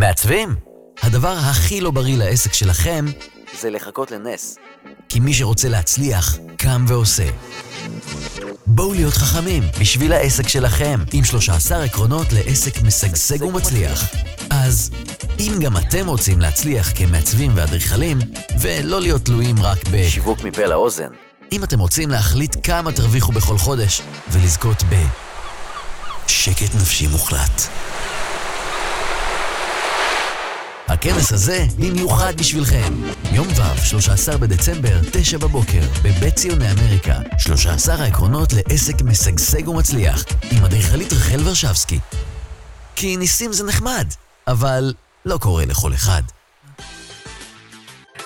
מעצבים? הדבר הכי לא בריא לעסק שלכם זה לחכות לנס. כי מי שרוצה להצליח, קם ועושה. בואו להיות חכמים בשביל העסק שלכם, עם 13 עקרונות לעסק משגשג ומצליח. אז אם גם אתם רוצים להצליח כמעצבים ואדריכלים, ולא להיות תלויים רק בשיווק מפה לאוזן, אם אתם רוצים להחליט כמה תרוויחו בכל חודש, ולזכות בשקט נפשי מוחלט. הכנס הזה במיוחד בשבילכם. יום ו' 13 בדצמבר, 9 בבוקר, בבית ציוני אמריקה. 13 העקרונות לעסק משגשג ומצליח, עם אדריכלית רחל ורשבסקי. כי ניסים זה נחמד, אבל לא קורה לכל אחד.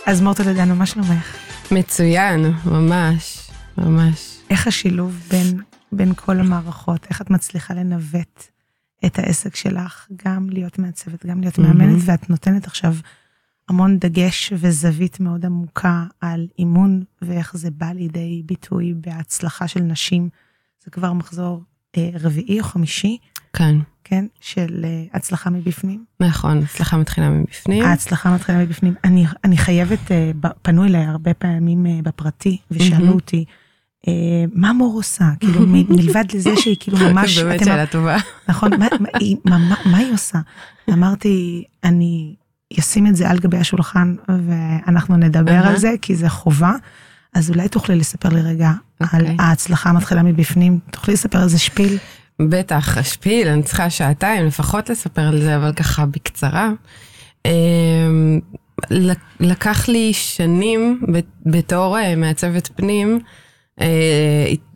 אז מור טולדנו, מה שלומך? מצוין, ממש, ממש. איך השילוב בין כל המערכות? איך את מצליחה לנווט את העסק שלך, גם להיות מעצבת, גם להיות מאמנת, ואת נותנת עכשיו המון דגש וזווית מאוד עמוקה על אימון, ואיך זה בא לידי ביטוי בהצלחה של נשים. זה כבר מחזור רביעי או חמישי. כן. כן, של הצלחה מבפנים. נכון, הצלחה מתחילה מבפנים. ההצלחה מתחילה מבפנים. אני חייבת, פנו אליי הרבה פעמים בפרטי, ושאלו אותי, מה מור עושה? כאילו, מלבד לזה שהיא כאילו ממש... זה באמת שאלה טובה. נכון, מה היא עושה? אמרתי, אני אשים את זה על גבי השולחן, ואנחנו נדבר על זה, כי זה חובה. אז אולי תוכלי לספר לי רגע על ההצלחה המתחילה מבפנים. תוכלי לספר איזה שפיל? בטח, השפיל, אני צריכה שעתיים לפחות לספר על זה, אבל ככה בקצרה. לקח לי שנים בתור מעצבת פנים,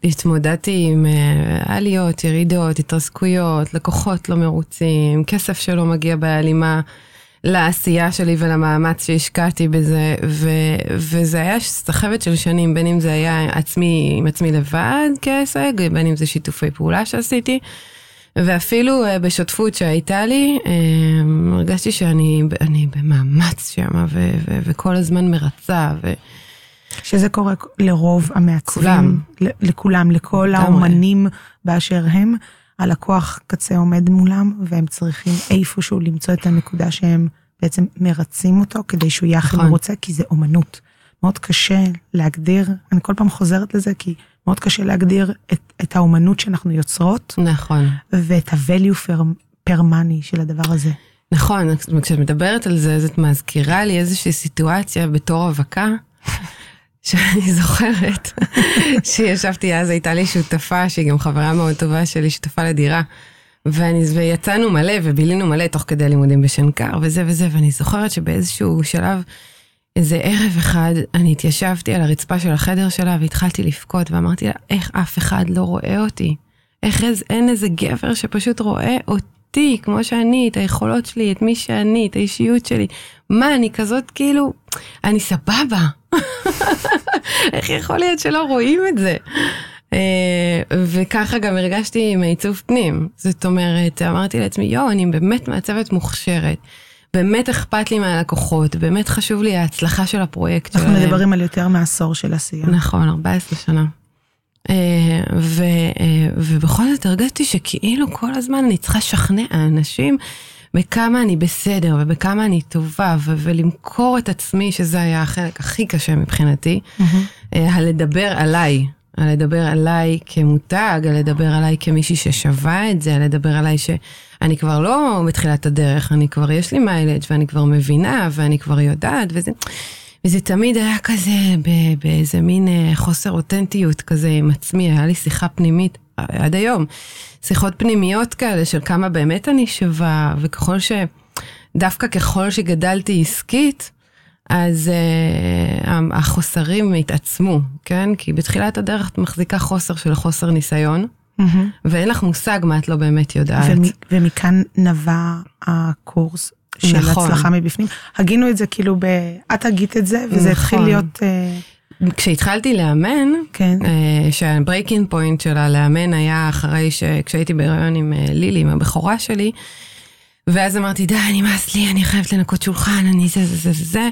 התמודדתי עם עליות, ירידות, התרסקויות, לקוחות לא מרוצים, כסף שלא מגיע בהלימה לעשייה שלי ולמאמץ שהשקעתי בזה, וזה היה סחבת של שנים, בין אם זה היה עם עצמי לבד כעסק, בין אם זה שיתופי פעולה שעשיתי, ואפילו בשותפות שהייתה לי, הרגשתי שאני במאמץ שם, וכל הזמן מרצה, שזה קורה לרוב המעצבים, לכולם, לכל האומנים באשר הם, הלקוח קצה עומד מולם, והם צריכים איפשהו למצוא את הנקודה שהם בעצם מרצים אותו, כדי שהוא יהיה הכי מרוצה, כי זה אומנות. מאוד קשה להגדיר, אני כל פעם חוזרת לזה, כי מאוד קשה להגדיר את האומנות שאנחנו יוצרות, נכון. ואת ה-value per money של הדבר הזה. נכון, כשאת מדברת על זה, זאת מזכירה לי איזושהי סיטואציה בתור הווקה, שאני זוכרת שישבתי, אז הייתה לי שותפה, שהיא גם חברה מאוד טובה שלי, שותפה לדירה, ויצאנו מלא ובילינו מלא תוך כדי לימודים בשנקר וזה וזה, ואני זוכרת שבאיזשהו שלב, איזה ערב אחד, אני התיישבתי על הרצפה של החדר שלה, והתחלתי לפקוט, ואמרתי לה, איך אף אחד לא רואה אותי? איך אין איזה גבר שפשוט רואה אותי, כמו שאני, את היכולות שלי, את מי שאני, את האישיות שלי? מה, אני כזאת כאילו, אני סבבה. איך יכול להיות שלא רואים את זה? וככה גם הרגשתי עם העיצוב פנים. זאת אומרת, אמרתי לעצמי, אני באמת מעצבת מוכשרת. באמת אכפת לי מהלקוחות, באמת חשוב לי ההצלחה של הפרויקט. אנחנו מדברים על יותר מעשור של עשייה. נכון, 14 שנה. ובכל זאת הרגשתי שכאילו כל הזמן אני צריכה לשכנע אנשים בכמה אני בסדר ובכמה אני טובה, ולמכור את עצמי, שזה היה החלק הכי קשה מבחינתי, לדבר עליי כמותג, לדבר עליי כמישהי ששווה את זה, לדבר עליי שאני כבר לא מתחילת הדרך, אני כבר יש לי מיילג' ואני כבר מבינה ואני כבר יודעת, וזה תמיד היה כזה באיזה מין חוסר אותנטיות כזה עם עצמי, היה לי שיחה פנימית, עד היום, שיחות פנימיות כאלה של כמה באמת אני שווה, דווקא ככל שגדלתי עסקית, אז החוסרים התעצמו, כן? כי בתחילת הדרך את מחזיקה חוסר של חוסר ניסיון, ואין לך מושג מה את לא באמת יודעת. ומכאן נבע הקורס של הצלחה מבפנים. הגינו את זה כאילו, את הגית את זה, וזה התחיל להיות... כשהתחלתי לאמן, שהברייקינג פוינט שלה לאמן היה אחרי שכשהייתי בהיריון עם לילי, עם הבכורה שלי, ואז אמרתי, די, נמאס לי, אני חייבת לנקות שולחן, אני זה, זה, זה, זה.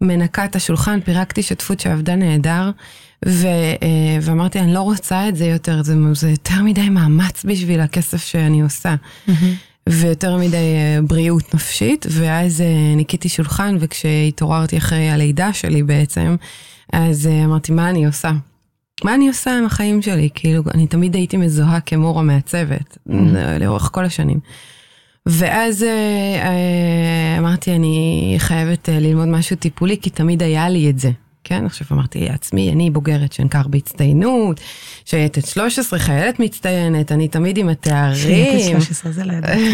מנקה את השולחן, פירקתי שותפות שעבדה נהדר, ואמרתי, אני לא רוצה את זה יותר, זה יותר מדי מאמץ בשביל הכסף שאני עושה. ויותר מדי בריאות נפשית, ואז ניקיתי שולחן, וכשהתעוררתי אחרי הלידה שלי בעצם, אז אמרתי, מה אני עושה? מה אני עושה עם החיים שלי? כאילו, אני תמיד הייתי מזוהה כמורה מהצוות, לאורך כל השנים. ואז אמרתי, אני חייבת ללמוד משהו טיפולי, כי תמיד היה לי את זה. כן, עכשיו אמרתי לעצמי, אני בוגרת שנקר בהצטיינות, שייתת 13, חיילת מצטיינת, אני תמיד עם התארים. שייתת 13, זה לא ידעתי.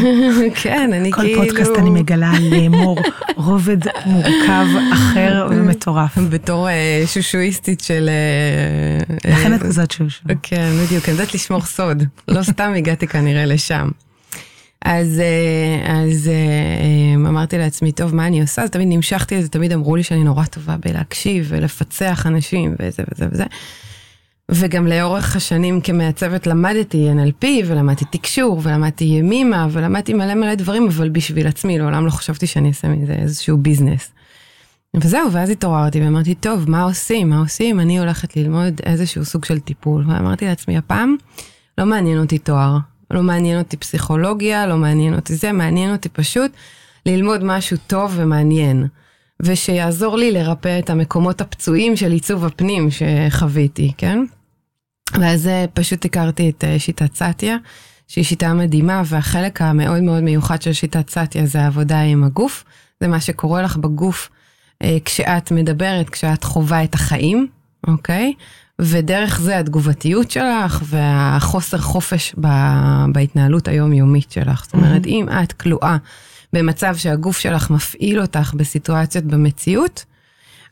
כן, אני כל כאילו... כל פודקאסט אני מגלה לאמור רובד מורכב אחר ומטורף. בתור שושואיסטית של... לכן את כזאת שושו. כן, בדיוק, אני יודעת לשמור סוד. לא סתם הגעתי כנראה לשם. אז אמרתי לעצמי, טוב, מה אני עושה? אז תמיד נמשכתי לזה, תמיד אמרו לי שאני נורא טובה בלהקשיב ולפצח אנשים וזה וזה וזה. וגם לאורך השנים כמעצבת למדתי NLP ולמדתי תקשור ולמדתי ימימה ולמדתי מלא מלא דברים, אבל בשביל עצמי, לעולם לא חשבתי שאני אעשה מזה איזשהו ביזנס. וזהו, ואז התעוררתי ואמרתי, טוב, מה עושים? מה עושים? אני הולכת ללמוד איזשהו סוג של טיפול. ואמרתי לעצמי, הפעם לא מעניין אותי תואר. לא מעניין אותי פסיכולוגיה, לא מעניין אותי זה, מעניין אותי פשוט ללמוד משהו טוב ומעניין, ושיעזור לי לרפא את המקומות הפצועים של עיצוב הפנים שחוויתי, כן? ואז פשוט הכרתי את שיטת סאטיה, שהיא שיטה מדהימה, והחלק המאוד מאוד מיוחד של שיטת סאטיה זה העבודה עם הגוף, זה מה שקורה לך בגוף כשאת מדברת, כשאת חווה את החיים, אוקיי? ודרך זה התגובתיות שלך והחוסר חופש בהתנהלות היומיומית שלך. זאת אומרת, אם את כלואה במצב שהגוף שלך מפעיל אותך בסיטואציות במציאות,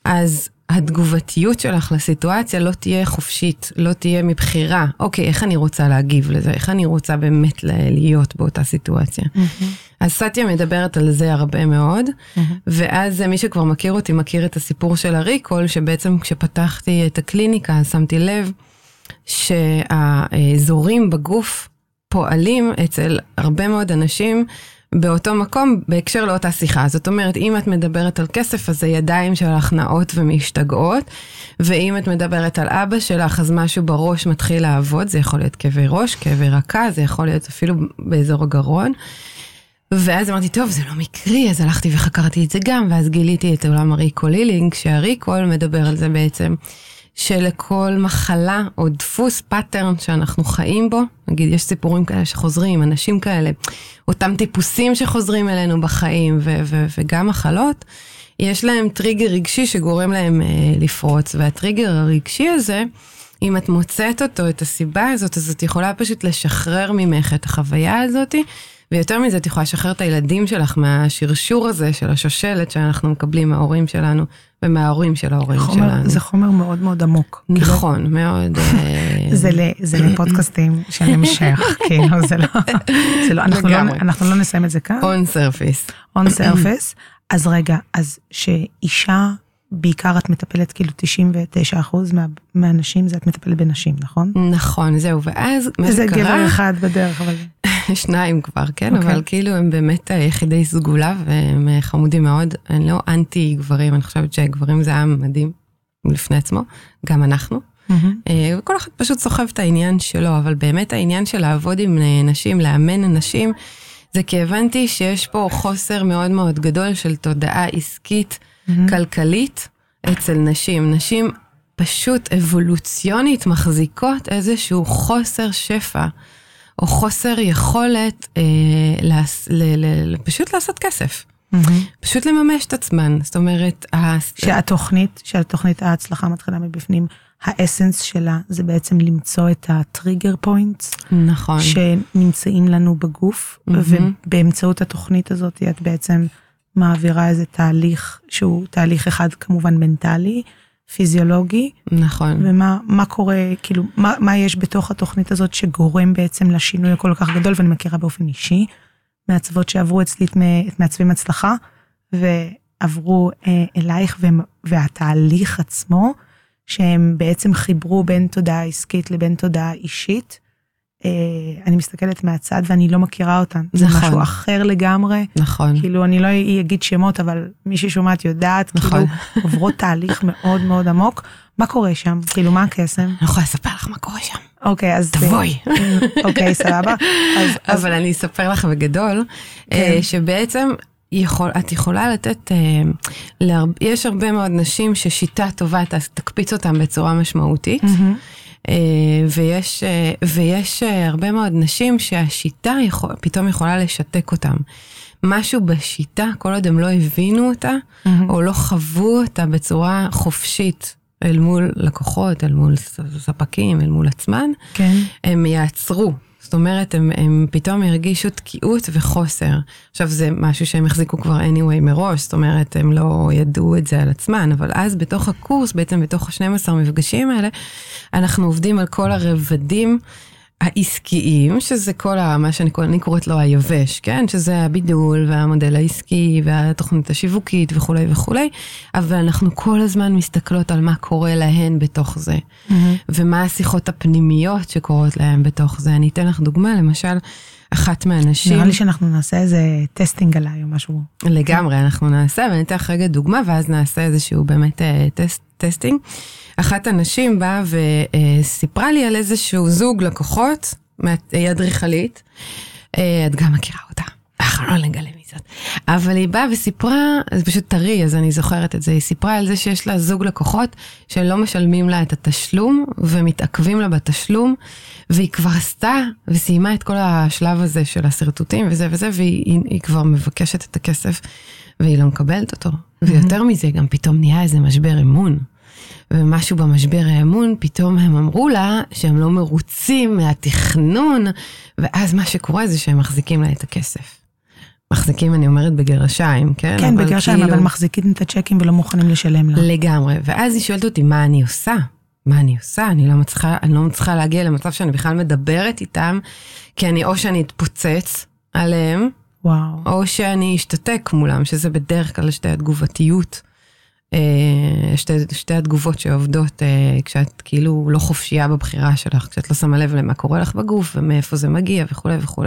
אז התגובתיות שלך לסיטואציה לא תהיה חופשית, לא תהיה מבחירה. אוקיי, איך אני רוצה להגיב לזה? איך אני רוצה באמת להיות באותה סיטואציה? אז סאטיה מדברת על זה הרבה מאוד, ואז מי שכבר מכיר אותי, מכיר את הסיפור של הריקול, שבעצם כשפתחתי את הקליניקה, שמתי לב שהאזורים בגוף פועלים אצל הרבה מאוד אנשים, באותו מקום, בהקשר לאותה שיחה. זאת אומרת, אם את מדברת על כסף, אז הידיים שלך נעות ומשתגעות, ואם את מדברת על אבא שלך, אז משהו בראש מתחיל לעבוד, זה יכול להיות כאבי ראש, כאבי רקה, זה יכול להיות אפילו באזור הגרון, ואז אמרתי, טוב, זה לא מקרי, אז הלכתי וחקרתי את זה גם, ואז גיליתי את עולם הריקולילינג, שהריקול מדבר על זה בעצם, שלכל מחלה או דפוס פאטרן שאנחנו חיים בו, נגיד יש סיפורים כאלה שחוזרים, אנשים כאלה, אותם טיפוסים שחוזרים אלינו בחיים וגם מחלות, יש להם טריגר רגשי שגורם להם לפרוץ, והטריגר הרגשי הזה, אם את מוצאת אותו, את הסיבה הזאת, אז את יכולה פשוט לשחרר ממך את החוויה הזאת, ויותר מזה את יכולה לשחרר את הילדים שלך מהשרשור הזה של השושלת שאנחנו מקבלים מההורים שלנו, ומההורים של ההורים שלנו. זה חומר מאוד מאוד עמוק. נכון, מאוד... זה לפודקאסטים של המשך, כאילו, זה לא... אנחנו לא נסיים את זה כאן. On surface. On surface. אז רגע, אז שאישה, בעיקר את מטפלת כאילו 99% מהנשים, זה את מטפלת בנשים, נכון? נכון, זהו, ואז... זה גבר אחד בדרך, אבל... שניים כבר, כן, אבל כאילו הם באמת יחידי סגולה, והם חמודים מאוד, אני לא אנטי גברים, אני חושבת שגברים זה עם מדהים, לפני עצמו, גם אנחנו, וכל אחד פשוט סוחב את העניין שלו, אבל באמת העניין של לעבוד עם נשים, לאמן אנשים, זה כי הבנתי שיש פה חוסר מאוד מאוד גדול, של תודעה עסקית, כלכלית, אצל נשים, נשים פשוט אבולוציונית, מחזיקות איזשהו חוסר שפע, או חוסר יכולת פשוט לעשות כסף. פשוט לממש את עצמן. זאת אומרת... שהתוכנית ההצלחה מתחילה מבפנים, האסנס שלה זה בעצם למצוא את הטריגר פוינטס, נכון. שנמצאים לנו בגוף, ובאמצעות התוכנית הזאת את בעצם מעבירה איזה תהליך, שהוא תהליך אחד כמובן מנטלי, פיזיולוגי, נכון. ומה קורה, כאילו, מה יש בתוך התוכנית הזאת שגורם בעצם לשינוי כל כך גדול, ואני מכירה באופן אישי, מעצבות שעברו אצלי את מעצבים הצלחה, ועברו אלייך, והתהליך עצמו, שהם בעצם חיברו בין תודעה עסקית לבין תודעה אישית, אני מסתכלת מהצד ואני לא מכירה אותן, זה משהו אחר לגמרי, כאילו אני לא אגיד שמות, אבל מי ששומעת יודעת, כאילו עוברות תהליך מאוד מאוד עמוק, מה קורה שם? כאילו מה הקסם? אני יכולה לספר לך מה קורה שם. אוקיי, אז... תבואי. אוקיי, סבבה. אבל אני אספר לך בגדול, שבעצם את יכולה לתת... יש הרבה מאוד נשים ששיטה טובה תקפיץ אותם בצורה משמעותית, ויש הרבה מאוד נשים שהשיטה פתאום יכולה לשתק אותם. משהו בשיטה, כל עוד הם לא הבינו אותה, או לא חוו אותה בצורה חופשית, אל מול לקוחות, אל מול ספקים, אל מול עצמן, כן. הם יעצרו. זאת אומרת, הם פתאום הרגישו תקיעות וחוסר. עכשיו, זה משהו שהם החזיקו כבר anyway מראש, זאת אומרת, הם לא ידעו את זה על עצמן, אבל אז בתוך הקורס, בעצם בתוך ה-12 מפגשים האלה, אנחנו עובדים על כל הרבדים העסקיים, שזה כל מה שאני קוראת לו היבש, כן? שזה הבידול והמודל העסקי והתוכנית השיווקית וכו' וכו'. אבל אנחנו כל הזמן מסתכלות על מה קורה להן בתוך זה. ומה השיחות הפנימיות שקורות להן בתוך זה. אני אתן לך דוגמה, למשל, אחת מהאנשים... נראה לי שאנחנו נעשה איזה טסטינג עליי או משהו. לגמרי, אנחנו נעשה, ואני אתן לך רגע דוגמה, ואז נעשה איזשהו באמת טסטינג. אחת הנשים באה וסיפרה לי על איזשהו זוג לקוחות, היא אדריכלית, את גם מכירה אותה, אנחנו לא נגלה מזאת, אבל היא באה וסיפרה, זה פשוט טרי, אז אני זוכרת את זה, היא סיפרה על זה שיש לה זוג לקוחות, שלא משלמים לה את התשלום, ומתעכבים לה בתשלום, והיא כבר עשתה, וסיימה את כל השלב הזה של הסרטוטים וזה וזה, והיא כבר מבקשת את הכסף, והיא לא מקבלת אותו, ויותר מזה גם פתאום נהיה איזה משבר אמון, ומשהו במשבר האמון, פתאום הם אמרו לה שהם לא מרוצים מהתכנון, ואז מה שקורה זה שהם מחזיקים לה את הכסף. מחזיקים, אני אומרת, בגרשיים, כן? כן, בגרשיים, אבל מחזיקים את הצ'קים ולא מוכנים לשלם לה. לגמרי, ואז היא שואלת אותי, מה אני עושה? מה אני עושה? אני לא מצליחה להגיע למצב שאני בכלל מדברת איתם, כי אני או שאני אתפוצץ עליהם, או שאני אשתתק מולם, שזה בדרך כלל שתי התגובתיות. שתי התגובות שעובדות כשאת כאילו לא חופשייה בבחירה שלך, כשאת לא שמה לב למה קורה לך בגוף ומאיפה זה מגיע וכו' וכו'.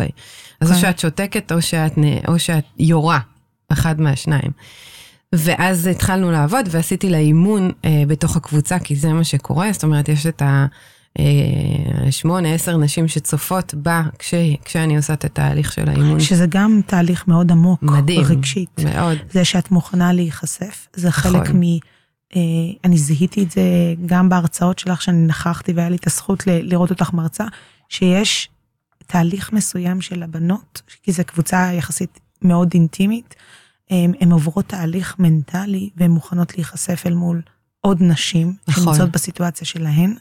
אז או שאת שותקת או שאת יורה, אחד מהשניים. ואז התחלנו לעבוד ועשיתי לה אימון בתוך הקבוצה, כי זה מה שקורה. זאת אומרת, יש את ה8-10 נשים שצופות בה כשאני עושה את התהליך של האימון. שזה גם תהליך מאוד עמוק, מדהים, רגשית. מאוד. זה שאת מוכנה להיחשף, זה חלק מ... אני זיהיתי את זה גם בהרצאות שלך, שאני נכחתי והיה לי את הזכות לראות אותך מרצה, שיש תהליך מסוים של הבנות, כי זו קבוצה יחסית מאוד אינטימית, הן עוברות תהליך מנטלי, והן מוכנות להיחשף אל מול עוד נשים, שנמצאות בסיטואציה שלהן,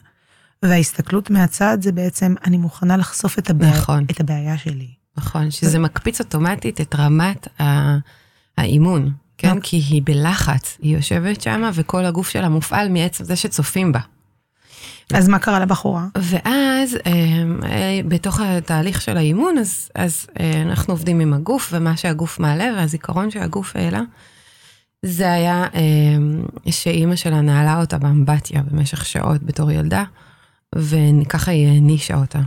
וההסתכלות מהצד זה בעצם, אני מוכנה לחשוף את הבעיה, נכון. את הבעיה שלי. נכון, שזה מקפיץ אוטומטית את רמת האימון, כן? נכון. כי היא בלחץ, היא יושבת שמה, וכל הגוף שלה מופעל מעצם זה שצופים בה. אז מה קרה לבחורה? ואז, בתוך התהליך של האימון, אז אנחנו עובדים עם הגוף, ומה שהגוף מעלה, והזיכרון שהגוף העלה, זה היה שאימא שלה נעלה אותה באמבטיה במשך שעות בתור ילדה, וככה היא הענישה אותה.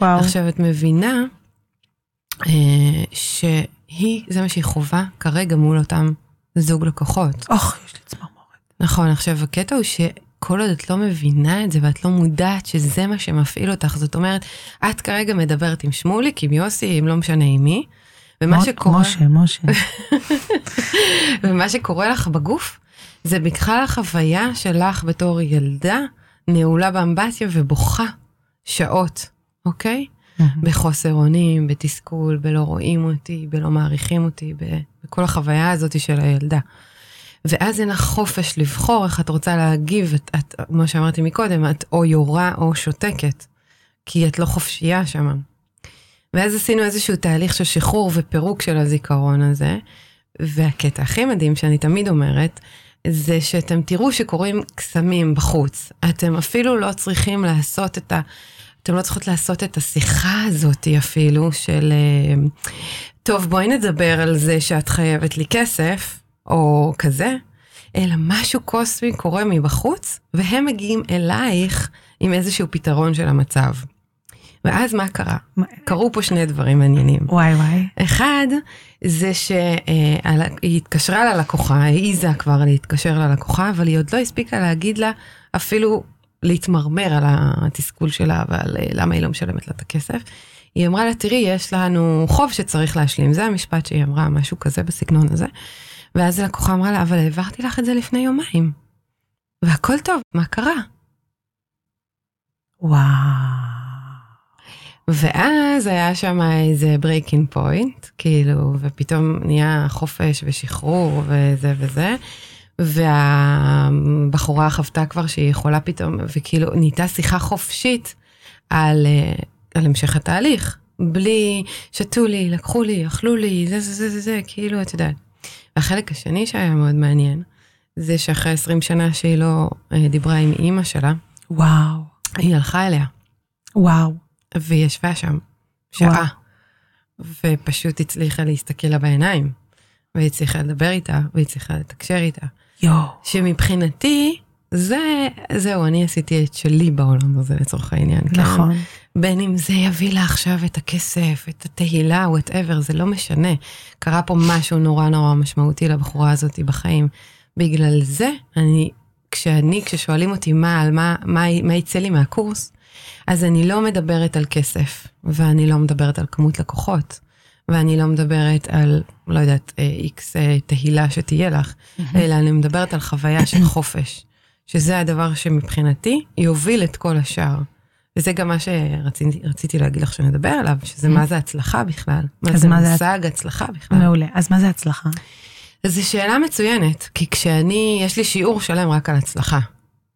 וואו. עכשיו את מבינה שהיא, זה מה שהיא חובה כרגע מול אותם זוג לקוחות. אוח, יש לי צמרמורת. נכון, עכשיו הקטע הוא שכל עוד את לא מבינה את זה, ואת לא מודעת שזה מה שמפעיל אותך, זאת אומרת, את כרגע מדברת עם שמוליק, עם יוסי, אם לא משנה עם מי, ומה שקורה... משה. ומה שקורה לך בגוף, זה בכלל החוויה שלך בתור ילדה, נעולה באמבטיה ובוכה שעות, אוקיי? בחוסר אונים, בתסכול, בלא רואים אותי, בלא מעריכים אותי, בכל החוויה הזאת של הילדה. ואז אין החופש לבחור איך את רוצה להגיב, מה שאמרתי מקודם, את או יורה או שותקת, כי את לא חופשייה שם. ואז עשינו איזשהו תהליך של שחרור ופירוק של הזיכרון הזה, והקטע הכי מדהים שאני תמיד אומרת, זה שאתם תראו שקוראים קסמים בחוץ. אתם אפילו לא צריכים לעשות את אתם לא צריכות לעשות את השיחה הזאת אפילו של, טוב, בואי נדבר על זה שאת חייבת לי כסף, או כזה, אלא משהו קוסמי קורה מבחוץ, והם מגיעים אלייך עם איזשהו פתרון של המצב. ואז מה קרה? קרו פה שני דברים מעניינים. וואי. אחד, זה שהיא התקשרה ללקוחה, היא כבר להתקשר ללקוחה, אבל היא עוד לא הספיקה להגיד לה אפילו להתמרמר על התסכול שלה, ועל למה היא לא משלמת לה את הכסף. היא אמרה לה, תראי, יש לנו חוב שצריך להשלים. זה המשפט שהיא אמרה, משהו כזה בסגנון הזה. ואז לקוחה אמרה לה, אבל העברתי לך את זה לפני יומיים. והכל טוב, מה קרה? וואו. ואז היה שם איזה ברייקינג פוינט, כאילו, ופתאום נהיה חופש ושחרור וזה וזה. והבחורה חוותה כבר שהיא יכולה פתאום, וכאילו נהייתה שיחה חופשית על המשך התהליך, בלי שתו לי, לקחו לי, אכלו לי, זה, זה, זה, זה, זה, כאילו, את יודעת. והחלק השני שהיה מאוד מעניין, זה שאחרי 20 שנה שהיא לא דיברה עם אימא שלה, וואו. היא הלכה אליה. וואו. והיא ישבה שם, שעה. וואו. ופשוט הצליחה להסתכל לה בעיניים, והיא הצליחה לדבר איתה, והיא הצליחה לתקשר איתה. יו. שמבחינתי, זהו, אני עשיתי את שלי בעולם הזה, לצורך העניין. נכון. כן? בין אם זה יביא לה עכשיו את הכסף, את התהילה, whatever, זה לא משנה. קרה פה משהו נורא נורא משמעותי לבחורה הזאת בחיים. בגלל זה, כששואלים אותי מה יצא לי מהקורס, אז אני לא מדברת על כסף, ואני לא מדברת על כמות לקוחות, ואני לא מדברת על, לא יודעת, איקס תהילה שתהיה לך, אלא אני מדברת על חוויה של חופש, שזה הדבר שמבחינתי יוביל את כל השאר. וזה גם מה שרציתי להגיד לך שנדבר עליו, שזה מה זה הצלחה בכלל. מה זה מושג הצלחה בכלל. מעולה, אז מה זה הצלחה? זו שאלה מצוינת, כי יש לי שיעור שלם רק על הצלחה,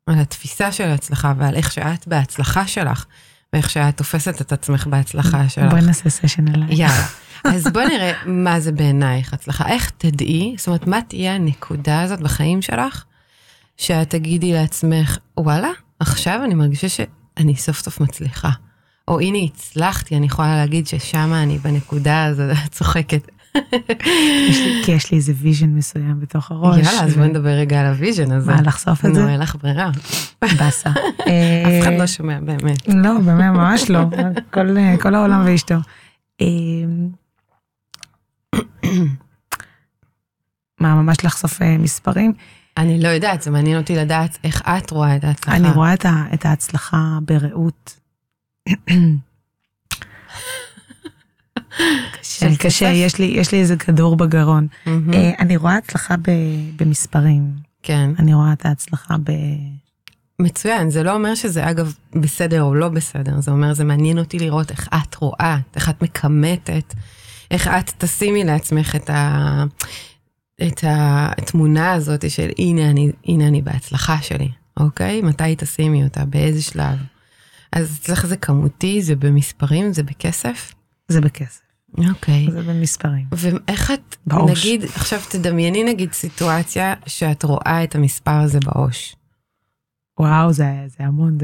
על התפיסה של הצלחה, ועל איך שאת בהצלחה שלך, ואיך שאת תופסת את עצמך בהצלחה שלך. בואי נעשה סשן עליי. יאללה. אז בואי נראה מה זה בעינייך הצלחה. איך תדעי, זאת אומרת, מה תהיה הנקודה הזאת בחיים שלך, שאת תגידי לעצמך, וואלה, עכשיו אני מרגישה שאני סוף סוף מצליחה. או הנה הצלחתי, אני יכולה להגיד ששם אני בנקודה הזאת צוחקת. כי יש לי איזה ויז'ן מסוים בתוך הראש. יאללה, אז בוא נדבר רגע על הויז'ן הזה. מה, לחשוף את זה? נו, אין לך ברירה. בסה. אף אחד לא שומע, באמת. לא, באמת, ממש לא. כל העולם ואשתו. מה, ממש לחשוף מספרים? אני לא יודעת, זה מעניין אותי לדעת איך את רואה את ההצלחה. אני רואה את ההצלחה בראות. קשה, יש לי איזה כדור בגרון. אני רואה הצלחה במספרים. כן. אני רואה את ההצלחה מצוין, זה לא אומר שזה אגב בסדר או לא בסדר, זה אומר, זה מעניין אותי לראות איך את רואה, איך את מקמטת, איך את תשימי לעצמך את התמונה הזאת של הנה אני בהצלחה שלי, אוקיי? מתי תשימי אותה, באיזה שלב? אז אצלך זה כמותי, זה במספרים, זה בכסף? זה בכסף. אוקיי. זה במספרים. ואיך את, באוש. נגיד, עכשיו תדמייני נגיד סיטואציה שאת רואה את המספר הזה באוש. וואו, זה המון,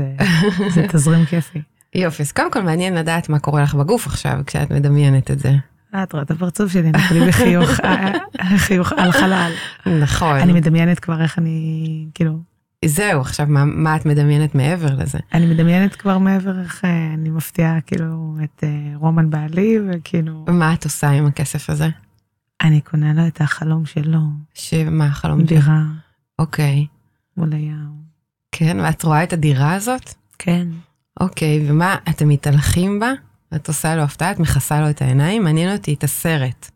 זה תזרים כיפי. יופי, אז קודם כל מעניין לדעת מה קורה לך בגוף עכשיו, כשאת מדמיינת את זה. את רואה את הפרצוף שלי, נקלי בחיוך על חלל. נכון. אני מדמיינת כבר איך אני, כאילו... זהו, עכשיו מה את מדמיינת מעבר לזה? אני מדמיינת כבר מעבר איך אני מפתיעה, כאילו, את רומן בעלי, וכאילו... מה את עושה עם הכסף הזה? אני קונה לו את החלום שלו. שמה החלום שלו? דירה. אוקיי. מול הים. כן, ואת רואה את הדירה הזאת? כן. אוקיי, ומה, אתם מתהלכים בה? את עושה לו הפתעה, את מכסה לו את העיניים? מעניין אותי את הסרט.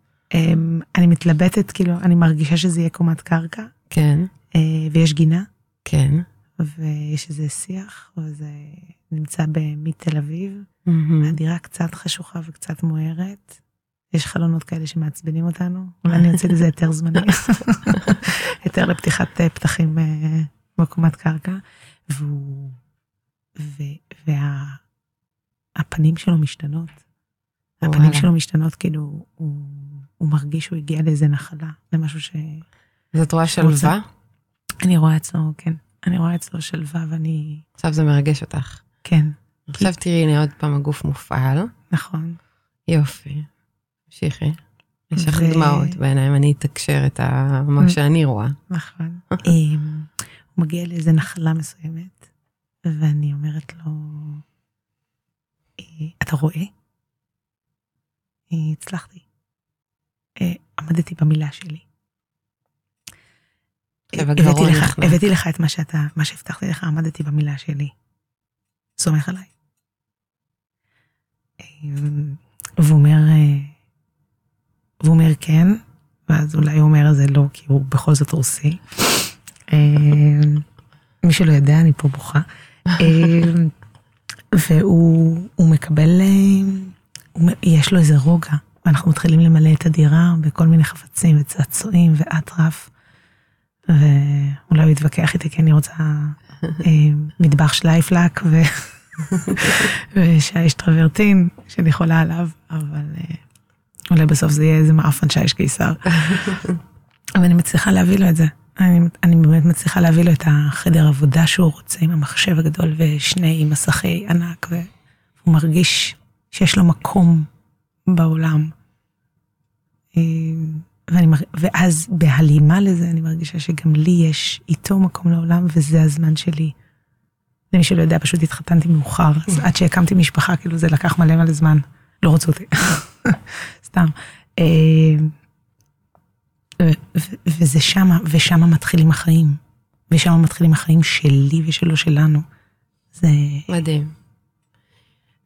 אני מתלבטת, כאילו, אני מרגישה שזה יהיה קומת קרקע. כן. ויש גינה. כן. ויש איזה שיח, וזה נמצא מתל אביב. הדירה קצת חשוכה וקצת מוארת. יש חלונות כאלה שמעצבנים אותנו. אולי אני יוצא לזה יותר זמני. יותר לפתיחת פתחים... בקומת קרקע, והפנים שלו משתנות. הפנים שלו משתנות, כאילו, הוא מרגיש שהוא הגיע לאיזה נחלה, למשהו ש... זאת רואה שלווה? אני רואה אצלו, כן. אני רואה אצלו שלווה, ואני... עכשיו זה מרגש אותך. כן. עכשיו תראי, הנה עוד פעם הגוף מופעל. נכון. יופי. תמשיכי. יש לך דמעות בעיניים, אני אתקשר את מה שאני רואה. נכון. הוא מגיע לאיזה נחלה מסוימת, ואני אומרת לו, אתה רואה? הצלחתי. עמדתי במילה שלי. הבאתי לך את מה שהבטחתי לך, עמדתי במילה שלי. סומך עליי. והוא אומר כן, ואז אולי הוא אומר זה לא, כי הוא בכל זאת רוסי. מי שלא יודע, אני פה בוכה. והוא מקבל, יש לו איזה רוגע, ואנחנו מתחילים למלא את הדירה בכל מיני חפצים וצעצועים ואטרף, ואולי הוא יתווכח איתי, כי אני רוצה מטבח שלייפלק ושהאשטרוורטין שאני חולה עליו, אבל אולי בסוף זה יהיה איזה מאפן שיש קיסר. אבל אני מצליחה להביא לו את זה. אני באמת מצליחה להביא לו את החדר עבודה שהוא רוצה, עם המחשב הגדול ושני מסכי ענק, והוא מרגיש שיש לו מקום בעולם. ואז בהלימה לזה אני מרגישה שגם לי יש איתו מקום לעולם, וזה הזמן שלי. למי שלא יודע, פשוט התחתנתי מאוחר, אז עד שהקמתי משפחה, כאילו זה לקח מלא מלא זמן. לא רוצה אותי. סתם. וזה שמה, ושמה מתחילים החיים. ושמה מתחילים החיים שלי ושלו שלנו. זה... מדהים.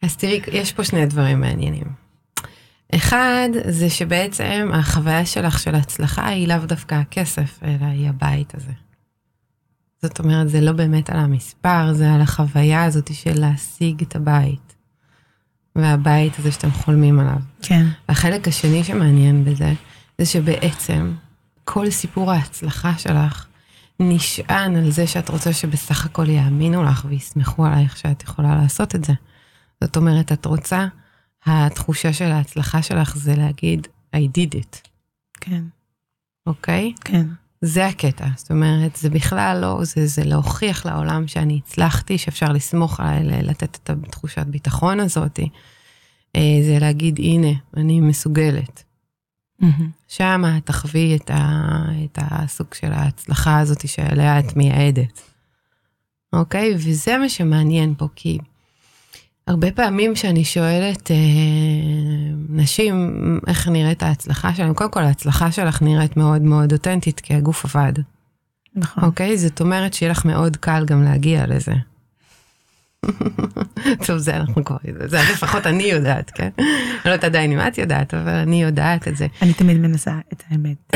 אז תראי, יש פה שני דברים מעניינים. אחד, זה שבעצם החוויה שלך של ההצלחה היא לאו דווקא הכסף, אלא היא הבית הזה. זאת אומרת, זה לא באמת על המספר, זה על החוויה הזאת של להשיג את הבית. והבית הזה שאתם חולמים עליו. כן. והחלק השני שמעניין בזה, זה שבעצם כל סיפור ההצלחה שלך נשען על זה שאת רוצה שבסך הכל יאמינו לך ויסמכו עלייך שאת יכולה לעשות את זה. זאת אומרת, את רוצה, התחושה של ההצלחה שלך זה להגיד, I did it. כן. אוקיי? כן. זה הקטע. זאת אומרת, זה בכלל לא, זה להוכיח לעולם שאני הצלחתי, שאפשר לסמוך עליי, לתת את התחושת ביטחון הזאת. זה להגיד, הנה, אני מסוגלת. שם תחווי את הסוג של ההצלחה הזאת שעליה את מייעדת. אוקיי? וזה מה שמעניין פה, כי הרבה פעמים שאני שואלת נשים איך נראית ההצלחה שלנו, קודם כל ההצלחה שלך נראית מאוד מאוד אותנטית, כי הגוף עבד. נכון. אוקיי? זאת אומרת שיהיה לך מאוד קל גם להגיע לזה. טוב, זה אנחנו קוראים, זה לפחות אני יודעת, כן? אני לא יודעת עדיין אם את יודעת, אבל אני יודעת את זה. אני תמיד מנסה את האמת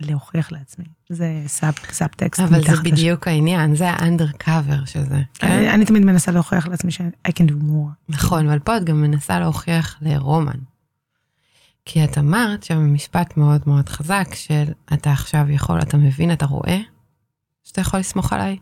להוכיח לעצמי. זה סאב-טקסט. אבל זה בדיוק העניין, זה האנדר-קאבר של זה. אני תמיד מנסה להוכיח לעצמי ש-I can do more. נכון, אבל פה את גם מנסה להוכיח לרומן. כי את אמרת שם משפט מאוד מאוד חזק של אתה עכשיו יכול, אתה מבין, אתה רואה, שאתה יכול לסמוך עליי.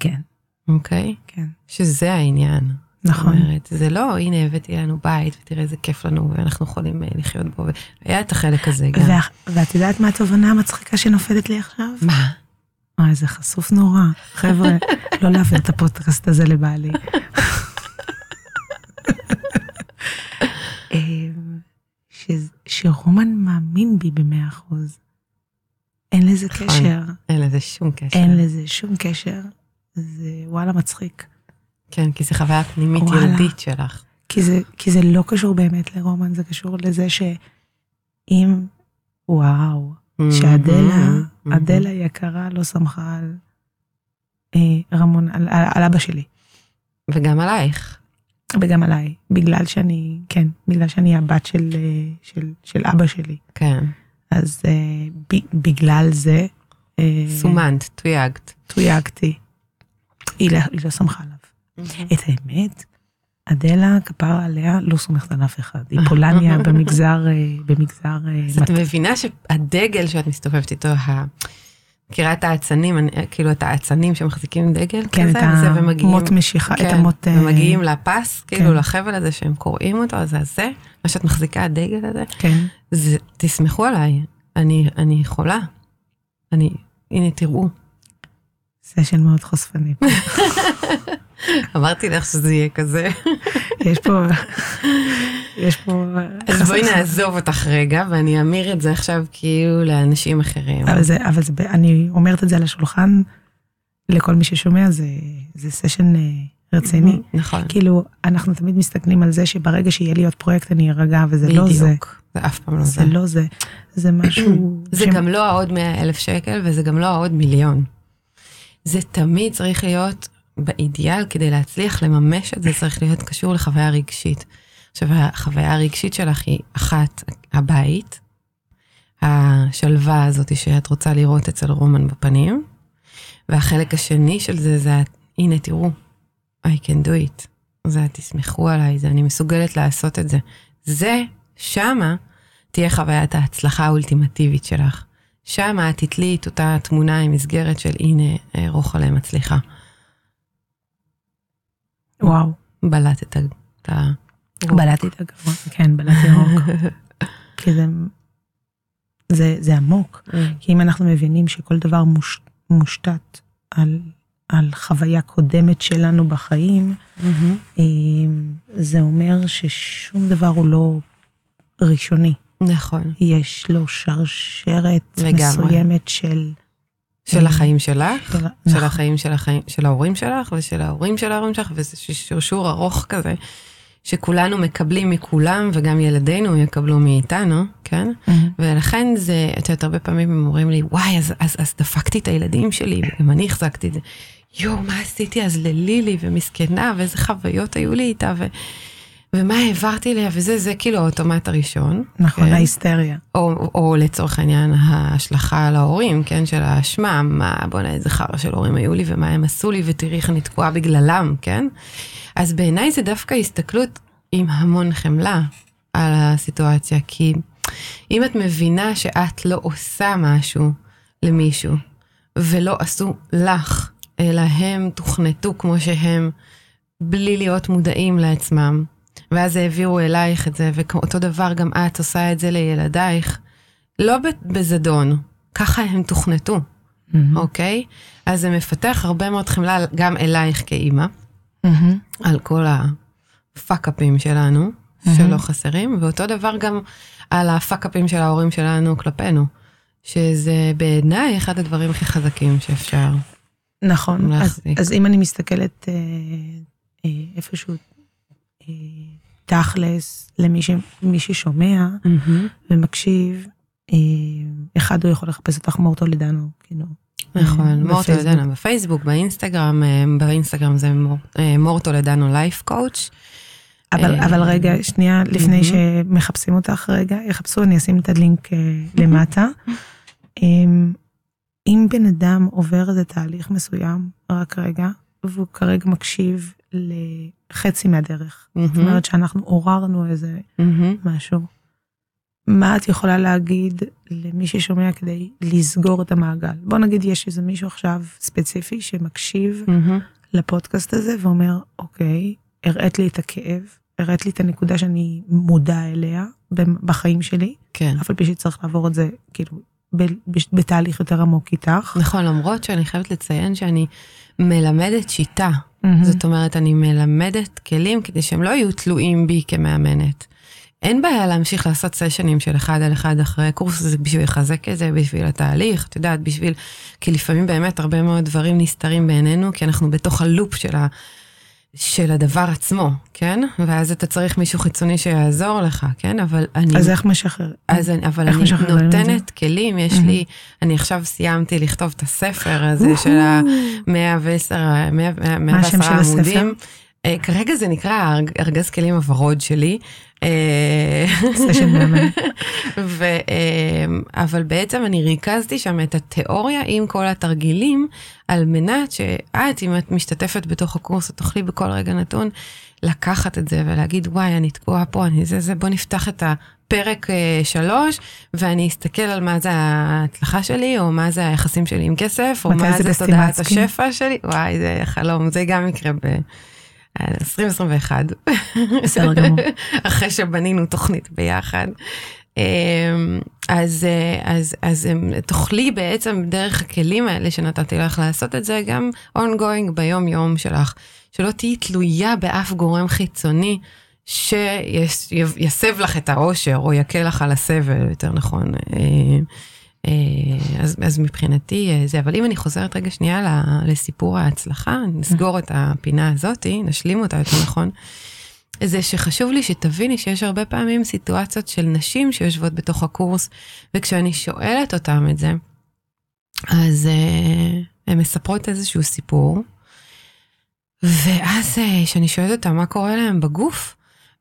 כן. אוקיי? כן. שזה העניין. נכון. זאת אומרת, זה לא, הנה הבאתי לנו בית, ותראה איזה כיף לנו, ואנחנו יכולים לחיות בו, והיה את החלק הזה גם. ואת יודעת מה התובנה המצחיקה שנופלת לי עכשיו? מה? אוי, זה חשוף נורא. חבר'ה, לא להעביר את הפודקאסט הזה לבעלי. שרומן מאמין בי 100%. אין לזה קשר. אין לזה שום קשר. אין לזה שום קשר. זה וואלה מצחיק. כן, כי זה חוויה פנימית ילדית שלך. כי זה לא קשור באמת לרומן, זה קשור לזה שאם, וואו, שאדלה יקרה לא שמחה על רמון, על אבא שלי. וגם עלייך. וגם עליי, בגלל שאני, כן, בגלל שאני הבת של אבא שלי. כן. אז בגלל זה... סומנת, תויגת. תויגתי. היא לא שמחה עליו. את האמת, אדלה כפר עליה לא סומכת על אף אחד. היא פולניה במגזר... אז את מבינה שהדגל שאת מסתובבת איתו, מכירה את העצנים, כאילו את העצנים שמחזיקים דגל? כן, את המות משיכה, את המות... ומגיעים לפס, כאילו לחבל הזה שהם קוראים אותו, אז זה, מה שאת מחזיקה הדגל הזה, זה, תסמכו עליי, אני יכולה. הנה, תראו. סשן מאוד חושפני. אמרתי לך שזה יהיה כזה. יש פה... אז בואי נעזוב אותך רגע, ואני אמיר את זה עכשיו כאילו לאנשים אחרים. אבל אני אומרת את זה על השולחן, לכל מי ששומע, זה סשן רציני. נכון. כאילו, אנחנו תמיד מסתכלים על זה שברגע שיהיה להיות פרויקט אני ארגע, וזה לא זה. בדיוק, זה אף פעם לא זה. זה לא זה. זה משהו... זה גם לא העוד 100,000 שקל, וזה גם לא העוד מיליון. זה תמיד צריך להיות באידיאל, כדי להצליח לממש את זה, צריך להיות קשור לחוויה רגשית. עכשיו, החוויה הרגשית שלך היא אחת, הבית, השלווה הזאת שאת רוצה לראות אצל רומן בפנים, והחלק השני של זה, זה הנה תראו, I can do it. זה, תסמכו עליי, זה, אני מסוגלת לעשות את זה. זה, שמה, תהיה חוויית ההצלחה האולטימטיבית שלך. שמה, תתלי את אותה תמונה עם מסגרת של, הנה, רוחלה מצליחה. וואו. בלט את הרוק. בלט את הגרון, כן, בלט את הרוק. כי זה עמוק. כי אם אנחנו מבינים שכל דבר מושתת על חוויה קודמת שלנו בחיים, זה אומר ששום דבר הוא לא ראשוני. נכון. יש לו שרשרת מסוימת של החיים שלך, של החיים של ההורים שלך, ושל ההורים של ההורים שלך, וזה שרשור ארוך כזה, שכולנו מקבלים מכולם, וגם ילדינו יקבלו מאיתנו, כן? ולכן זה, את יודעת, הרבה פעמים הם אומרים לי, וואי, אז דפקתי את הילדים שלי, וגם אני החזקתי את זה. יו, מה עשיתי אז ללילי ומסכנה, ואיזה חוויות היו לי איתה, ומה העברתי אליה, וזה כאילו האוטומט הראשון. נכון, ההיסטריה. או לצורך העניין, ההשלכה על ההורים, כן, של האשמה, מה, בוא נראה איזה חרא של הורים היו לי, ומה הם עשו לי, ותראי איך אני תקועה בגללם, כן? אז בעיניי זה דווקא הסתכלות עם המון חמלה על הסיטואציה, כי אם את מבינה שאת לא עושה משהו למישהו, ולא עשו לך, אלא הם תוכנתו כמו שהם, בלי להיות מודעים לעצמם, ואז העבירו אלייך את זה, ואותו דבר גם את עושה את זה לילדייך, לא בזדון, ככה הם תוכנתו, אוקיי? אז זה מפתח הרבה מאוד חמלה גם אלייך כאימא, על כל הפאק-אפים שלנו, שלא חסרים, ואותו דבר גם על הפאק-אפים של ההורים שלנו כלפינו, שזה בעיניי אחד הדברים הכי חזקים שאפשר. נכון, אז אם אני מסתכלת איפשהו תכלס למי ששומע ומקשיב, אחד הוא יכול לחפש אותך מור טולדנו, כאילו. נכון, מור טולדנו בפייסבוק, באינסטגרם זה מור טולדנו לייף קואוץ'. אבל רגע, שנייה, לפני שמחפשים אותך רגע, יחפשו, אני אשים את הלינק למטה. אם בן אדם עובר איזה תהליך מסוים, רק רגע, והוא כרגע מקשיב לחצי מהדרך. זאת אומרת שאנחנו עוררנו איזה משהו. מה את יכולה להגיד למי ששומע כדי לסגור את המעגל? בוא נגיד יש איזה מישהו עכשיו ספציפי שמקשיב לפודקאסט הזה ואומר, אוקיי, הראית לי את הכאב, הראית לי את הנקודה שאני מודע אליה בחיים שלי, אף על פי שצריך לעבור את זה כאילו בתהליך יותר עמוק איתך. נכון, למרות שאני חייבת לציין שאני מלמדת שיטה. זאת אומרת, אני מלמדת כלים כדי שהם לא יהיו תלויים בי כמאמנת. אין בעיה להמשיך לעשות סשנים של אחד על אחד אחרי קורס, זה בשביל לחזק את זה, בשביל התהליך, את יודעת, בשביל, כי לפעמים באמת הרבה מאוד דברים נסתרים בעינינו, כי אנחנו בתוך הלופ של הדבר עצמו, כן? ואז אתה צריך מישהו חיצוני שיעזור לך, כן? אבל אני... אז איך משחרר? אבל אני נותנת כלים, יש לי... אני עכשיו סיימתי לכתוב את הספר הזה של ה-110 עמודים. כרגע זה נקרא ארגז כלים הוורוד שלי. אבל בעצם אני ריכזתי שם את התיאוריה עם כל התרגילים על מנת שאת, אם את משתתפת בתוך הקורס, את תוכלי בכל רגע נתון לקחת את זה ולהגיד, וואי, אני תקועה פה, בוא נפתח את הפרק 3 ואני אסתכל על מה זה ההצלחה שלי, או מה זה היחסים שלי עם כסף, או מה זה תודעת השפע שלי. וואי, זה חלום, זה גם יקרה ב... 2021, אחרי שבנינו תוכנית ביחד, אז תוכלי בעצם דרך הכלים האלה שנתתי לך לעשות את זה, גם ongoing ביום יום שלך, שלא תהיי תלויה באף גורם חיצוני, שיסב לך את האושר, או יקל לך על הסבל, יותר נכון, אז מבחינתי זה, אבל אם אני חוזרת רגע שנייה לסיפור ההצלחה, נסגור את הפינה הזאת, נשלים אותה יותר נכון, זה שחשוב לי שתביני שיש הרבה פעמים סיטואציות של נשים שיושבות בתוך הקורס, וכשאני שואלת אותם את זה, אז הן מספרות איזשהו סיפור, ואז כשאני שואלת אותם מה קורה להם בגוף,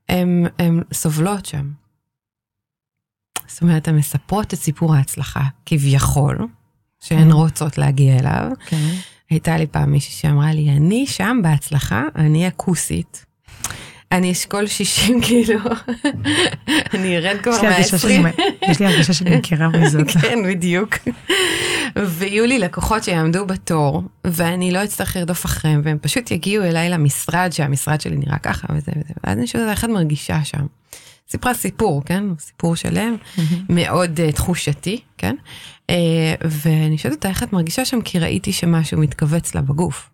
הן סובלות שם. זאת אומרת, הן מספרות את סיפור ההצלחה, כביכול, שהן רוצות להגיע אליו. Okay. הייתה לי פעם מישהי שאמרה לי, אני שם בהצלחה, אני הכוסית. אני אשכול 60 קילו, אני ארד כבר מה-20. יש לי הרגישה שאני מכירה מזאת. כן, בדיוק. ויהיו לי לקוחות שיעמדו בתור, ואני לא אצטרך לרדוף אחריהם, והם פשוט יגיעו אליי למשרד, שהמשרד שלי נראה ככה וזה וזה. ואז אני חושבת, אחד מרגישה שם. סיפרה סיפור, כן? סיפור שלם, מאוד תחושתי, כן? ואני חושבת אותה, איך את מרגישה שם? כי ראיתי שמשהו מתכווץ לה בגוף.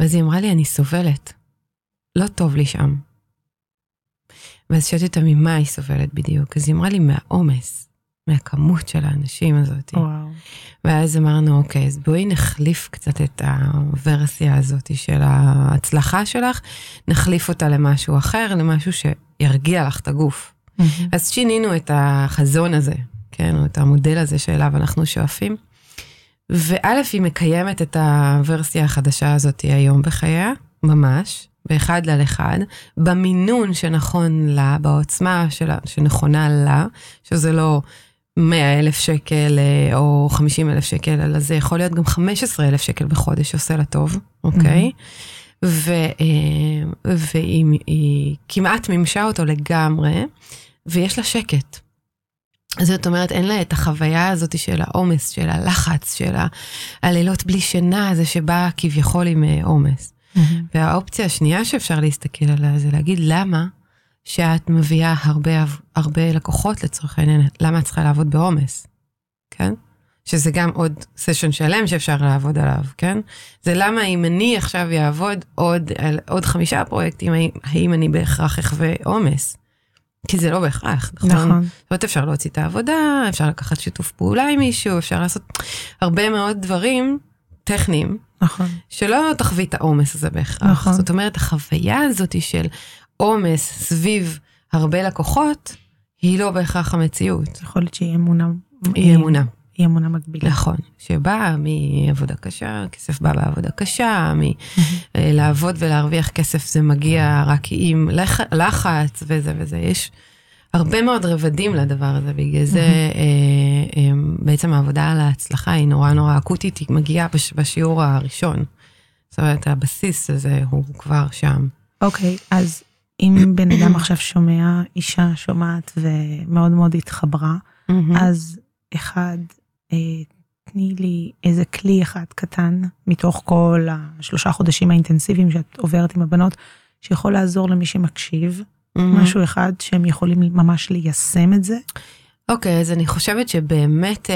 ואז היא אמרה לי, אני סובלת. לא טוב לי שם. ואז שאלתי אותה ממה היא סובלת בדיוק. אז היא אמרה לי מהעומס, מהכמות של האנשים הזאת. וואו. ואז אמרנו, אוקיי, אז בואי נחליף קצת את הוורסיה הזאת של ההצלחה שלך, נחליף אותה למשהו אחר, למשהו שירגיע לך את הגוף. אז שינינו את החזון הזה, כן, או את המודל הזה שאליו אנחנו שואפים. וא' היא מקיימת את הוורסיה החדשה הזאת היום בחייה, ממש, באחד לאחד, במינון שנכון לה, בעוצמה שלה, שנכונה לה, שזה לא 100,000 שקל או 50,000 שקל, אלא זה יכול להיות גם 15,000 שקל בחודש שעושה לה טוב, אוקיי? והיא כמעט ממשה אותו לגמרי, ויש לה שקט. זאת אומרת, אין לה את החוויה הזאת של העומס, של הלחץ, של הלילות בלי שינה, זה שבא כביכול עם עומס. והאופציה השנייה שאפשר להסתכל עליה זה להגיד למה שאת מביאה הרבה לקוחות לצורך העניין, למה את צריכה לעבוד בעומס, כן? שזה גם עוד סשן שלם שאפשר לעבוד עליו, כן? זה למה אם אני עכשיו יעבוד עוד 5 פרויקטים, האם אני בהכרח אחווה עומס? כי זה לא בהכרח, נכון? זאת אפשר להוציא את העבודה, אפשר לקחת שיתוף פעולה עם מישהו, אפשר לעשות הרבה מאוד דברים טכניים, נכון. שלא תחווי את העומס הזה בהכרח. נכון. זאת אומרת, החוויה הזאת של עומס סביב הרבה לקוחות, היא לא בהכרח המציאות. יכול להיות שהיא אמונה. היא אמונה. היא אמונה מגבילה. נכון. שבאה מעבודה קשה, כסף בא בעבודה קשה, לעבוד ולהרוויח כסף זה מגיע רק עם לחץ וזה וזה. יש הרבה מאוד רבדים לדבר הזה, בגלל זה בעצם העבודה על ההצלחה היא נורא נורא אקוטית, היא מגיעה בשיעור הראשון. זאת אומרת, הבסיס הזה הוא כבר שם. אוקיי, אז אם בן אדם עכשיו שומע, אישה שומעת ומאוד מאוד התחברה, אז אחד, תני לי איזה כלי אחד קטן, מתוך כל 3 חודשים האינטנסיביים שאת עוברת עם הבנות, שיכול לעזור למי שמקשיב, משהו אחד שהם יכולים ממש ליישם את זה? אוקיי, אז אני חושבת שבאמת,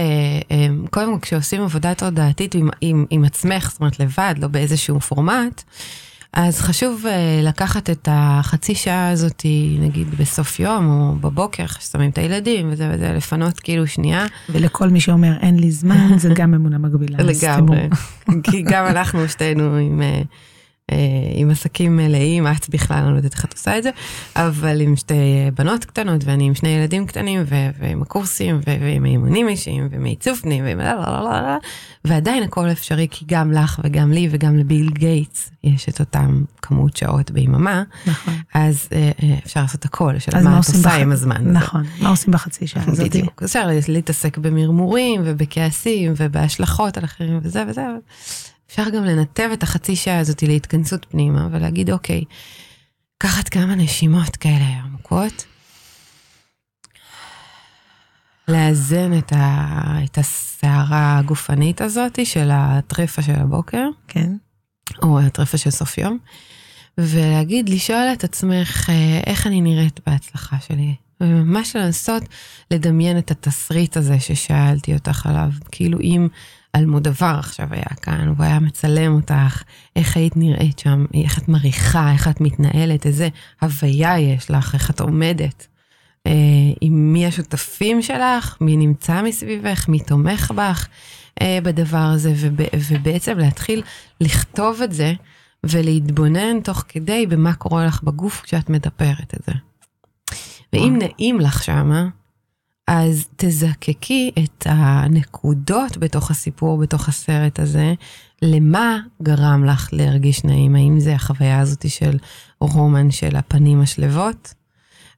קודם כל כשעושים עבודה תודעתית עם עצמך, זאת אומרת לבד, לא באיזשהו פורמט, אז חשוב לקחת את החצי שעה הזאת, נגיד בסוף יום או בבוקר, ששמים את הילדים וזה וזה, לפנות כאילו שנייה. ולכל מי שאומר אין לי זמן, זה גם אמונה מגבילה. לגמרי, כי גם אנחנו שתינו עם עסקים מלאים, את בכלל לא יודעת איך את עושה את זה, אבל עם 2 בנות קטנות, ואני עם 2 ילדים קטנים, ועם הקורסים, ועם האימונים אישיים, ומעיצוב פנים, ועדיין הכל אפשרי, כי גם לך, וגם לי, וגם לביל גייטס, יש את אותם כמות שעות ביממה, נכון. אז אפשר לעשות הכל, של מה את עושה עם הזמן. נכון, מה עושים בחצי שעה? בדיוק, אפשר להתעסק במרמורים, ובכעסים, ובהשלכות על אחרים, וזה וזה, אפשר גם לנתב את החצי שעה הזאת להתכנסות פנימה, ולהגיד, אוקיי, קחת כמה נשימות כאלה עמוקות, לאזן את הסערה הגופנית הזאת של הטריפה של הבוקר, כן. או הטריפה של סוף יום, ולהגיד, לשאול את עצמך, איך אני נראית בהצלחה שלי? וממש לנסות לדמיין את התסריט הזה ששאלתי אותך עליו, כאילו אם אלמודבר עכשיו היה כאן, הוא היה מצלם אותך, איך היית נראית שם, איך את מריחה, איך את מתנהלת, איזה הוויה יש לך, איך את עומדת, עם מי השותפים שלך, מי נמצא מסביבך, מי תומך בך בדבר הזה, ובעצם להתחיל לכתוב את זה, ולהתבונן תוך כדי במה קורה לך בגוף כשאת מדפרת את זה. ואם נעים לך שמה, אז תזקקי את הנקודות בתוך הסיפור, בתוך הסרט הזה, למה גרם לך להרגיש נעים? האם זה החוויה הזאת של רומן של הפנים השלבות?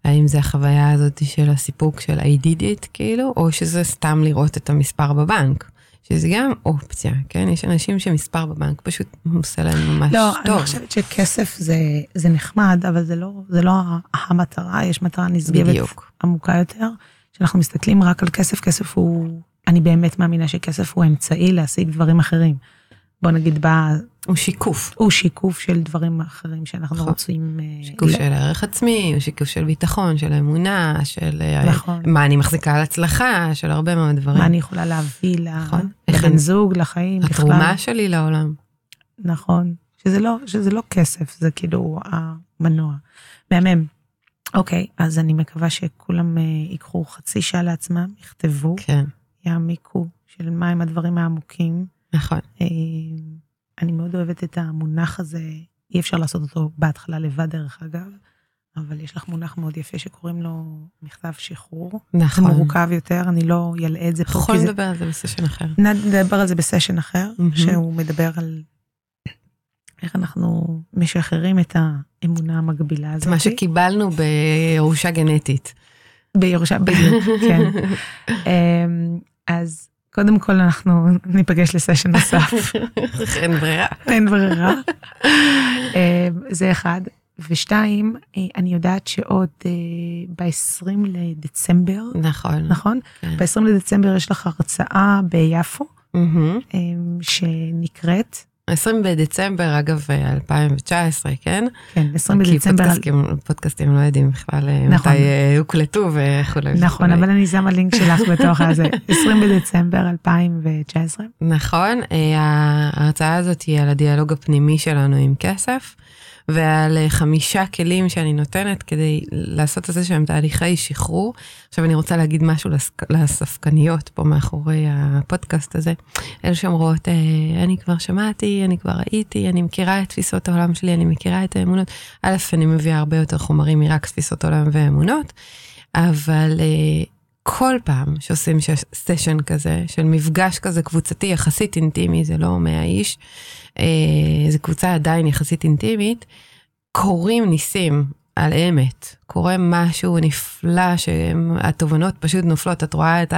האם זה החוויה הזאת של הסיפוק של I did it, כאילו? או שזה סתם לראות את המספר בבנק? שזה גם אופציה, כן? יש אנשים שמספר בבנק פשוט מוסה להם ממש לא, טוב. לא, אני חושבת שכסף זה נחמד, אבל זה לא המטרה, יש מטרה נשגבת בדיוק. עמוקה יותר, שאנחנו מסתכלים רק על כסף, כסף הוא, אני באמת מאמינה שכסף הוא אמצעי להשיג דברים אחרים. בוא נגיד הוא שיקוף. הוא שיקוף של דברים אחרים שאנחנו רוצים... שיקוף של הערך עצמי, הוא שיקוף של ביטחון, של אמונה, של מה אני מחזיקה על הצלחה, של הרבה מאוד דברים. מה אני יכולה להביא לבן זוג, לחיים. התרומה שלי לעולם. נכון. שזה לא כסף, זה כאילו המנוע. מהמם. אוקיי, אז אני מקווה שכולם יקחו חצי שעה לעצמם, יכתבו, יעמיקו של מהם הדברים העמוקים. נכון. אני מאוד אוהבת את המונח הזה, אי אפשר לעשות אותו בהתחלה לבד דרך אגב, אבל יש לך מונח מאוד יפה שקוראים לו מכתב שחרור. נכון. זה מורכב יותר, אני לא ילאה את זה פה. יכול לדבר על זה בסשן אחר. נדבר על זה בסשן אחר, שהוא מדבר על איך אנחנו משחררים את האמונה המקבילה הזאת. מה שקיבלנו בירושה גנטית. בירושה, בדיוק, כן. אז... קודם כל אנחנו ניפגש לסשן נוסף. אין ברירה. אין ברירה. זה אחד. ושתיים, אני יודעת שעוד ב-20 לדצמבר. נכון. נכון? ב-20 לדצמבר יש לך הרצאה ביפו, שנקראת... 20 בדצמבר, אגב, 2019, כן? כן, 20 בדצמבר. כי פודקאסטים לא יודעים בכלל מתי הוקלטו וכולי. נכון, אבל אני שמה לינק שלך בתוך הזה. 20 בדצמבר 2019. נכון, ההרצאה הזאת היא על הדיאלוג הפנימי שלנו עם כסף, ועל 5 כלים שאני נותנת כדי לעשות את זה שהם תהליכי שחרור. עכשיו אני רוצה להגיד משהו לספקניות פה מאחורי הפודקאסט הזה. אלה שאומרות, אני כבר שמעתי, אני כבר ראיתי, אני מכירה את תפיסות העולם שלי, אני מכירה את האמונות. א', אני מביאה הרבה יותר חומרים מרק תפיסות עולם ואמונות, אבל כל פעם שעושים סשן כזה, של מפגש כזה קבוצתי יחסית אינטימי, זה לא 100 איש, זו קבוצה עדיין יחסית אינטימית, קוראים ניסים על אמת, קורא משהו נפלא, שהתובנות פשוט נופלות, את רואה את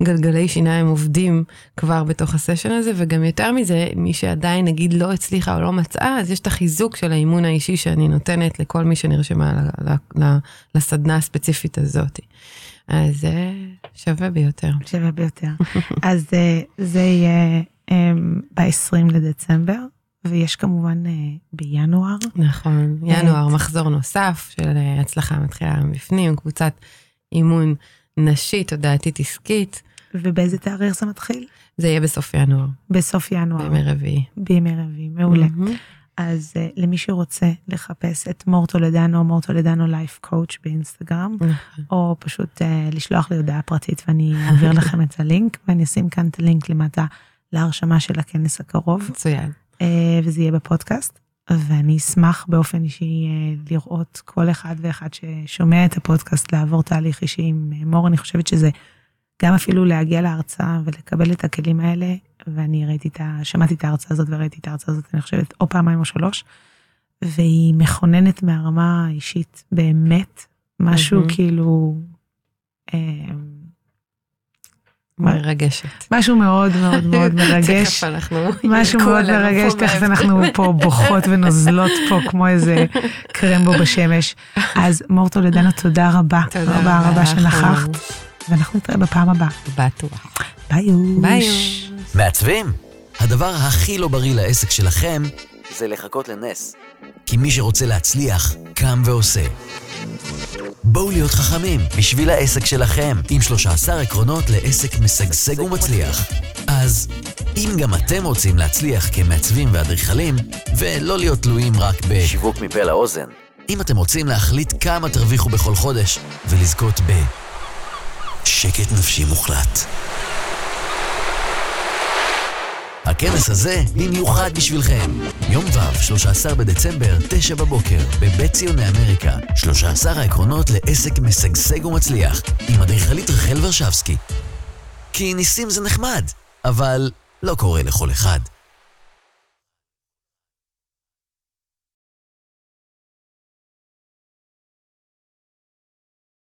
הגלגלי שיניים עובדים כבר בתוך הסשן הזה, וגם יותר מזה, מי שעדיין נגיד לא הצליחה או לא מצאה, אז יש את החיזוק של האימון האישי שאני נותנת לכל מי שנרשמה לסדנה הספציפית הזאת. אז זה שווה ביותר. שווה ביותר. אז זה יהיה ב-20 לדצמבר, ויש כמובן בינואר. נכון, ינואר מחזור נוסף של הצלחה מתחילה מבפנים, קבוצת אימון נשית, תודעתית עסקית. ובאיזה תאריך זה מתחיל? זה יהיה בסוף ינואר. בסוף ינואר. בימי רביעי. בימי רביעי, מעולה. אז למי שרוצה לחפש את מור טולדנו, מור טולדנו לייף קואוץ' באינסטגרם, או פשוט לשלוח לי הודעה פרטית, ואני אעביר לכם את הלינק, ואני אשים כאן את הלינק למטה להרשמה של הכנס הקרוב. מצוין. וזה יהיה בפודקאסט, ואני אשמח באופן אישי לראות כל אחד ואחד ששומע את הפודקאסט, לעבור תהליך אישי עם מור. אני חושבת שזה גם אפילו להגיע להרצאה ולקבל את הכלים האלה, ואני שמעתי את ההרצאה הזאת וראיתי את ההרצאה הזאת, אני חושבת, או פעמיים או 3, והיא מכוננת מהרמה האישית, באמת, משהו כאילו... מרגשת. משהו מאוד מאוד מאוד מרגש. משהו מאוד מרגש, תכף אנחנו פה בוכות ונוזלות פה, כמו איזה קרמבו בשמש. אז מור טולדנו, תודה רבה. תודה רבה שנכחת. ואנחנו נתראה בפעם הבאה. בטוח. ביי. מעצבים? הדבר הכי לא בריא לעסק שלכם זה לחכות לנס. כי מי שרוצה להצליח, קם ועושה. בואו להיות חכמים בשביל העסק שלכם, עם 13 עקרונות לעסק משגשג ומצליח. אז אם גם אתם רוצים להצליח כמעצבים ואדריכלים, ולא להיות תלויים רק בשיווק מפה לאוזן, אם אתם רוצים להחליט כמה תרוויחו בכל חודש ולזכות בשקט נפשי מוחלט. הכנס הזה במיוחד בשבילכם. יום ו' 13 בדצמבר, 9 בבוקר, בבית ציוני אמריקה. 13 העקרונות לעסק משגשג ומצליח, עם אדריכלית רחל ורשבסקי. כי ניסים זה נחמד, אבל לא קורה לכל אחד.